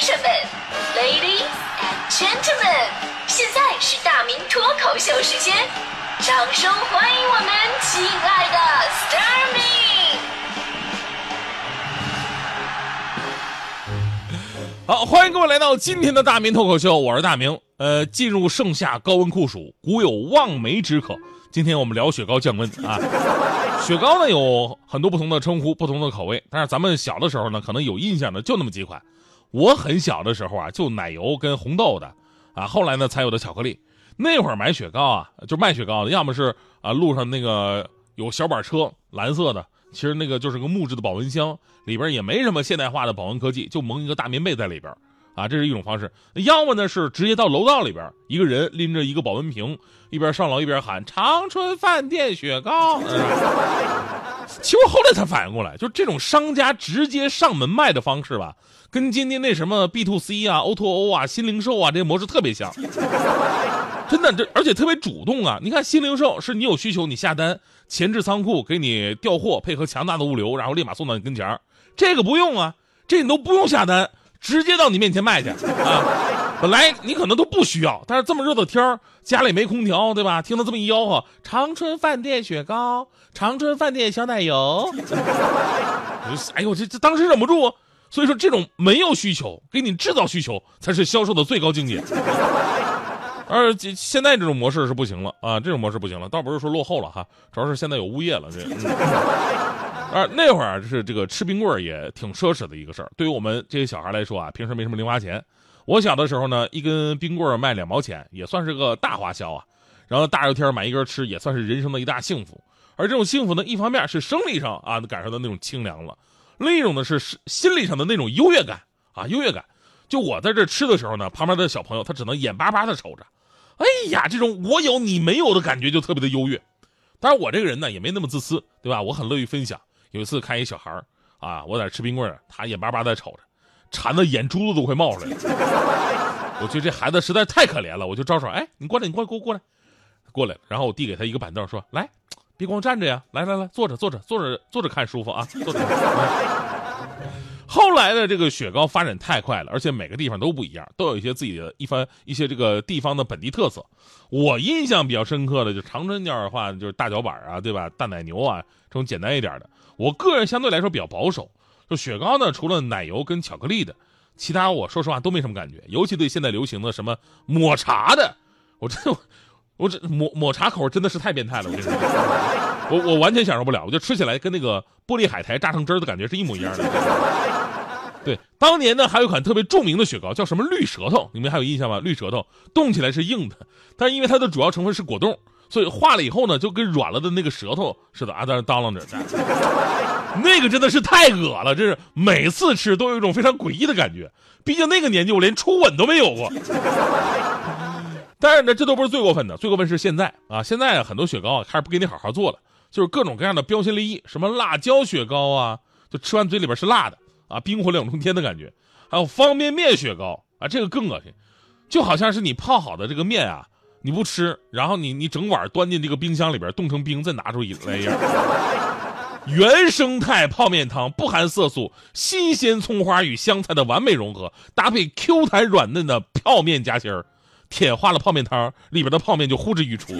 Gentlemen, Ladies and Gentlemen， 现在是大明脱口秀时间，掌声欢迎我们亲爱的 Starmin。好，欢迎各位来到今天的大明脱口秀，我是大明。进入盛夏高温酷暑，古有望梅止渴，今天我们聊雪糕降温啊。雪糕呢有很多不同的称呼，不同的口味，但是咱们小的时候呢，可能有印象的就那么几款。我很小的时候啊，就奶油跟红豆的啊，后来呢才有的巧克力。那会儿买雪糕啊，就卖雪糕的，要么是啊路上那个有小板车，蓝色的，其实那个就是个木质的保温箱，里边也没什么现代化的保温科技，就蒙一个大棉被在里边啊，这是一种方式。要么呢是直接到楼道里边，一个人拎着一个保温瓶，一边上楼一边喊长春饭店雪糕。其实我后来才反应过来，就这种商家直接上门卖的方式吧，跟今天那什么 B2C 啊 O2O 啊新零售啊这些模式特别像，真的，这而且特别主动啊。你看新零售是你有需求你下单，前置仓库给你调货，配合强大的物流，然后立马送到你跟前儿。这个不用啊，这你都不用下单，直接到你面前卖去啊。本来你可能都不需要，但是这么热的天儿，家里没空调，对吧？听到这么一吆喝，长春饭店雪糕，长春饭店小奶油，哎呦，这当时忍不住啊。所以说，这种没有需求，给你制造需求，才是销售的最高境界。而现在这种模式是不行了啊，这种模式不行了，倒不是说落后了哈，主要是现在有物业了。而那会儿是这个吃冰棍也挺奢侈的一个事儿，对于我们这些小孩来说啊，平时没什么零花钱。我小的时候呢，一根冰棍卖2毛钱，也算是个大花销啊。然后大热天买一根吃，也算是人生的一大幸福。而这种幸福呢，一方面是生理上啊感受到那种清凉了，另一种呢是心理上的那种优越感啊，优越感。就我在这吃的时候呢，旁边的小朋友他只能眼巴巴的瞅着，哎呀，这种我有你没有的感觉就特别的优越。当然我这个人呢也没那么自私，对吧？我很乐于分享。有一次看一小孩啊，我在吃冰棍，他眼巴巴的瞅着。馋的眼珠子都快冒出来了，我觉得这孩子实在太可怜了，我就招手，哎，你过来，你过来，然后我递给他一个板凳，说，来，别光站着呀，来，坐着看舒服啊，坐着。后来的这个雪糕发展太快了，而且每个地方都不一样，都有一些自己的一些这个地方的本地特色。我印象比较深刻的就长春那儿的话，就是大脚板啊，对吧？大奶牛啊，这种简单一点的。我个人相对来说比较保守。就雪糕呢，除了奶油跟巧克力的，其他我说实话都没什么感觉，尤其对现在流行的什么抹茶的，我这抹茶口真的是太变态了，我跟你说，我完全享受不了，我就吃起来跟那个玻璃海苔榨成汁的感觉是一模一样的。对，当年呢还有一款特别著名的雪糕叫什么绿舌头，你们还有印象吗？绿舌头冻起来是硬的，但是因为它的主要成分是果冻，所以化了以后呢就跟软了的那个舌头似的啊，在那当啷着。那个真的是太恶了，真是每次吃都有一种非常诡异的感觉。毕竟那个年纪我连初吻都没有过。但是呢，这都不是最过分的，最过分是现在啊！现在很多雪糕啊，开始不给你好好做了，就是各种各样的标新立异，什么辣椒雪糕啊，就吃完嘴里边是辣的啊，冰火两重天的感觉。还有方便面雪糕啊，这个更恶心，就好像是你泡好的这个面啊，你不吃，然后你整碗端进这个冰箱里边冻成冰，再拿出来一样。原生态泡面汤，不含色素，新鲜葱花与香菜的完美融合，搭配 Q 弹软嫩的泡面夹心儿，舔化了泡面汤里边的泡面就呼之欲出。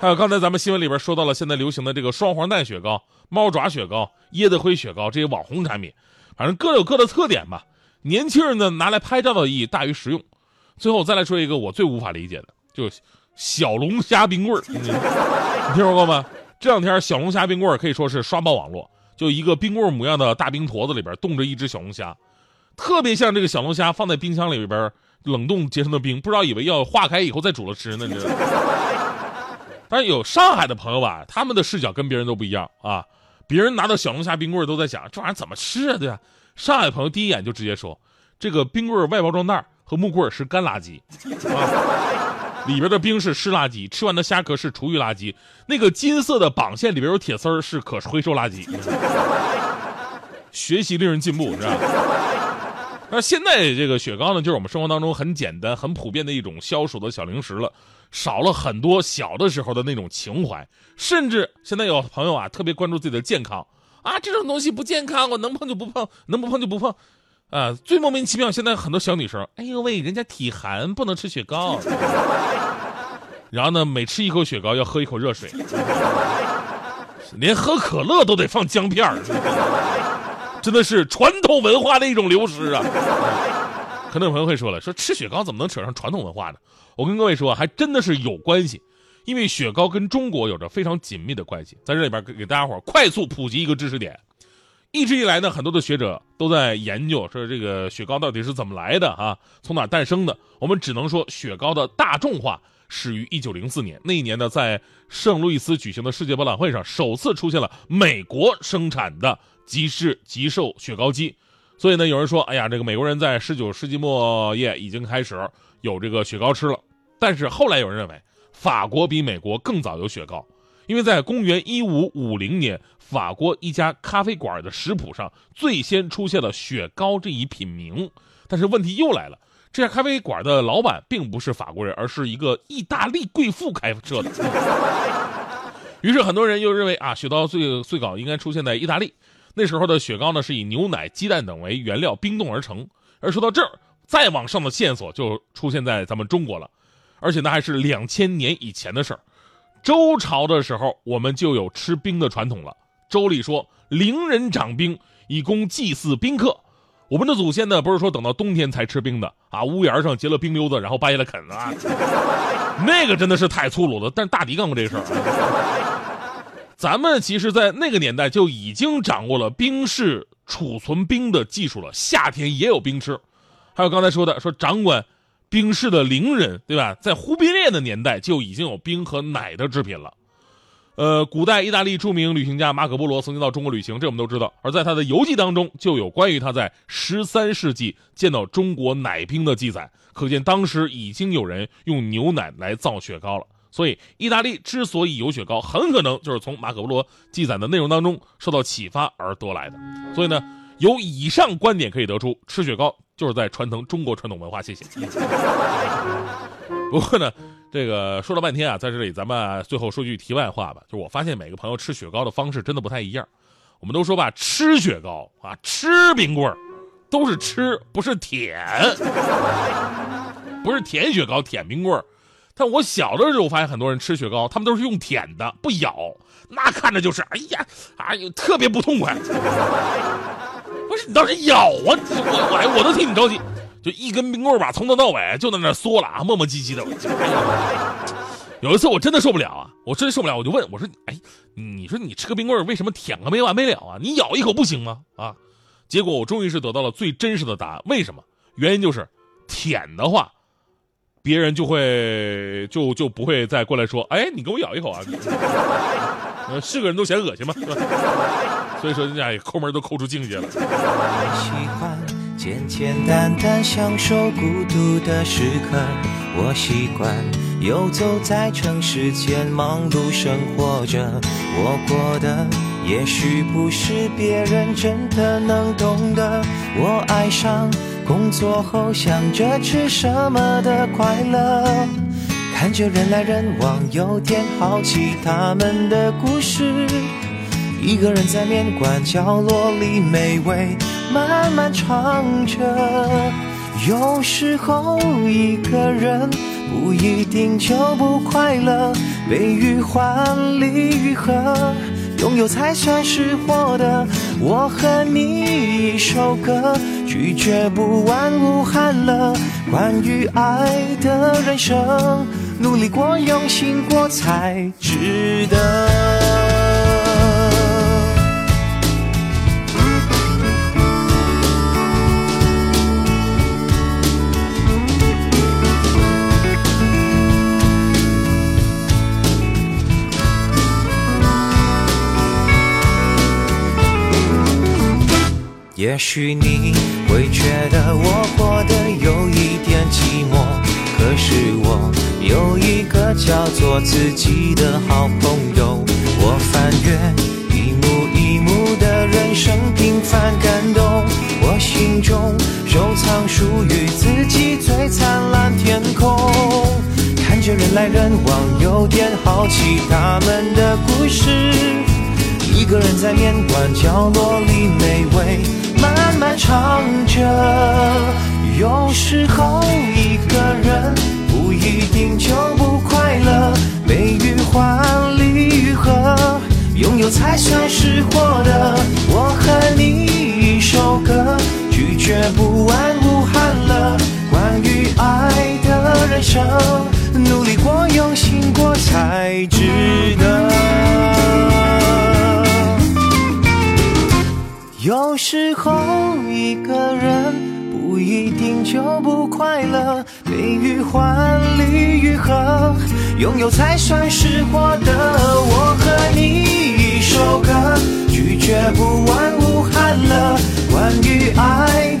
还有刚才咱们新闻里边说到了现在流行的这个双黄蛋雪糕、猫爪雪糕、椰子灰雪糕这些网红产品，反正各有各的特点吧。年轻人呢拿来拍照的意义大于实用。最后再来说一个我最无法理解的，就是小龙虾冰棍儿，你听说过吗？这两天小龙虾冰棍可以说是刷爆网络，就一个冰棍模样的大冰坨子里边冻着一只小龙虾，特别像这个小龙虾放在冰箱里边冷冻结成的冰，不知道以为要化开以后再煮了吃呢。但是有上海的朋友吧，他们的视角跟别人都不一样啊，别人拿到小龙虾冰棍都在想这玩意怎么吃啊，对吧？上海朋友第一眼就直接说，这个冰棍外包装袋和木棍是干垃圾啊，里边的冰是湿垃圾，吃完的虾壳是厨余垃圾，那个金色的绑线里边有铁丝是可回收垃圾。学习令人进步，是吧？那现在这个雪糕呢，就是我们生活当中很简单、很普遍的一种消暑的小零食了，少了很多小的时候的那种情怀，甚至现在有朋友啊特别关注自己的健康啊，这种东西不健康，我能碰就不碰，能不碰就不碰。最莫名其妙，现在很多小女生，哎呦喂，人家体寒不能吃雪糕，然后呢，每吃一口雪糕要喝一口热水，连喝可乐都得放姜片儿，真的是传统文化的一种流失啊。可能有朋友会说了，说吃雪糕怎么能扯上传统文化呢？我跟各位说，还真的是有关系。因为雪糕跟中国有着非常紧密的关系，在这里边给大家伙快速普及一个知识点。一直以来呢，很多的学者都在研究说这个雪糕到底是怎么来的啊，从哪诞生的。我们只能说雪糕的大众化始于1904年，那一年呢，在圣路易斯举行的世界博览会上，首次出现了美国生产的即制即售雪糕机。所以呢，有人说，哎呀，这个美国人在19世纪末叶已经开始有这个雪糕吃了。但是后来有人认为，法国比美国更早有雪糕，因为在公元1550年，法国一家咖啡馆的食谱上最先出现了雪糕这一品名。但是问题又来了，这家咖啡馆的老板并不是法国人，而是一个意大利贵妇开设的。于是很多人又认为啊，雪糕最早应该出现在意大利。那时候的雪糕呢，是以牛奶、鸡蛋等为原料冰冻而成。而说到这儿，再往上的线索就出现在咱们中国了。而且那还是2000年以前的事儿，周朝的时候我们就有吃冰的传统了。周礼说，邻人掌冰，以供祭祀宾客。我们的祖先呢，不是说等到冬天才吃冰的啊，屋檐上结了冰溜子，然后掰下来啃啊，那个真的是太粗鲁了。但是大迪干过这事儿，咱们其实在那个年代就已经掌握了冰室储存冰的技术了，夏天也有冰吃。还有刚才说的，说掌管冰室的伶人，对吧？在忽必烈的年代就已经有冰和奶的制品了。古代意大利著名旅行家马可波罗曾经到中国旅行，这我们都知道。而在他的游记当中，就有关于他在13世纪见到中国奶冰的记载，可见当时已经有人用牛奶来造雪糕了。所以，意大利之所以有雪糕，很可能就是从马可波罗记载的内容当中受到启发而得来的。所以呢，由以上观点可以得出，吃雪糕就是在传承中国传统文化。谢谢。不过呢，这个说了半天啊，在这里咱们最后说句题外话吧，就是我发现每个朋友吃雪糕的方式真的不太一样。我们都说吧，吃雪糕啊，吃冰棍儿，都是吃，不是舔，不是舔雪糕，舔冰棍儿。但我小的时候发现很多人吃雪糕，他们都是用舔的，不咬，那看着就是，哎呀，哎呦，特别不痛快。不是你倒是咬啊！我都替你着急，就一根冰棍吧，从头到尾就在那缩了啊，磨磨唧唧的。有一次我真的受不了啊，我就问我说：“哎，你说你吃个冰棍为什么舔个没完没了啊？你咬一口不行吗？”啊，结果我终于是得到了最真实的答案。为什么？原因就是舔的话，别人就会就不会再过来说：“哎，你给我咬一口啊！”是个人都嫌恶心嘛。所以说人家也抠门都抠出境界了。我喜欢简简单单享受孤独的时刻，我习惯游走在城市间忙碌生活着，我过的也许不是别人真的能懂的。我爱上工作后想着吃什么的快乐，看着人来人往，有点好奇他们的故事。一个人在面馆角落里美味慢慢尝着，有时候一个人不一定就不快乐，悲与欢离合，拥有才算是活的。我和你一首歌，拒绝不完无憾了，关于爱的人生，努力过用心过才值得。也许你会觉得我过得有一点寂寞，可是我有一个叫做自己的好朋友。我翻阅一幕一幕的人生，平凡感动我心中，收藏属于自己最灿烂天空。看着人来人往，有点好奇他们的故事。一个人在面馆角落里美味慢慢尝着，时候一个人不一定就不快乐，美与花离与合，拥有才算是活的。我和你一首歌，拒绝不安无憾了，关于爱的人生，努力过用心过才值得。有时候一个人不一定就不快乐，悲与欢离与合，拥有才算是活的。我和你一首歌，拒绝不完无憾了，关于爱